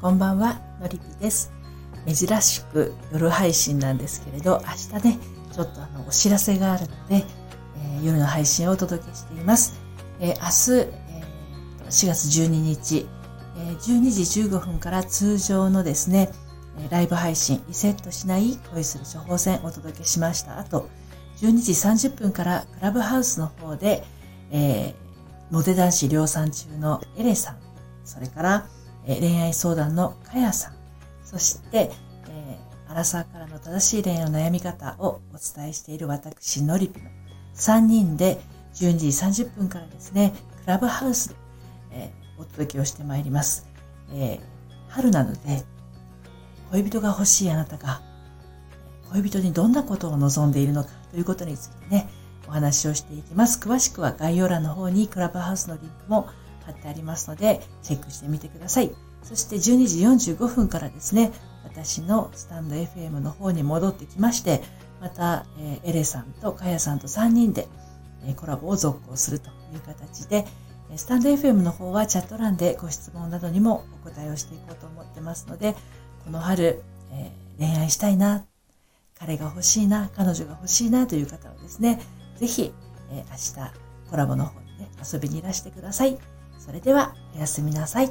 こんばんは、のりぴです。珍しく夜配信なんですけれど、明日ねちょっとお知らせがあるので、夜の配信をお届けしています。明日、4月12日、12時15分から通常のですねライブ配信リセットしない恋する処方箋をお届けしました後、12時30分からクラブハウスの方で、モテ男子量産中のエレさん、それから、恋愛相談のカヤさん、そして、アラサーからの正しい恋愛の悩み方をお伝えしている私のりぴの3人で12時30分からですねクラブハウスで、お届けをしてまいります。春なので恋人が欲しいあなたが恋人にどんなことを望んでいるのかということについてねお話をしていきます。詳しくは概要欄の方にクラブハウスのリンクも貼ってありますのでチェックしてみてください。そして12時45分からですね私のスタンド FM の方に戻ってきまして、また、エレさんとカヤさんと3人で、コラボを続行するという形で、スタンド FM の方はチャット欄でご質問などにもお答えをしていこうと思ってますので、この春、恋愛したいな、彼が欲しいな、彼女が欲しいなという方はですねぜひ、明日コラボの方に、遊びにいらしてください。それではおやすみなさい。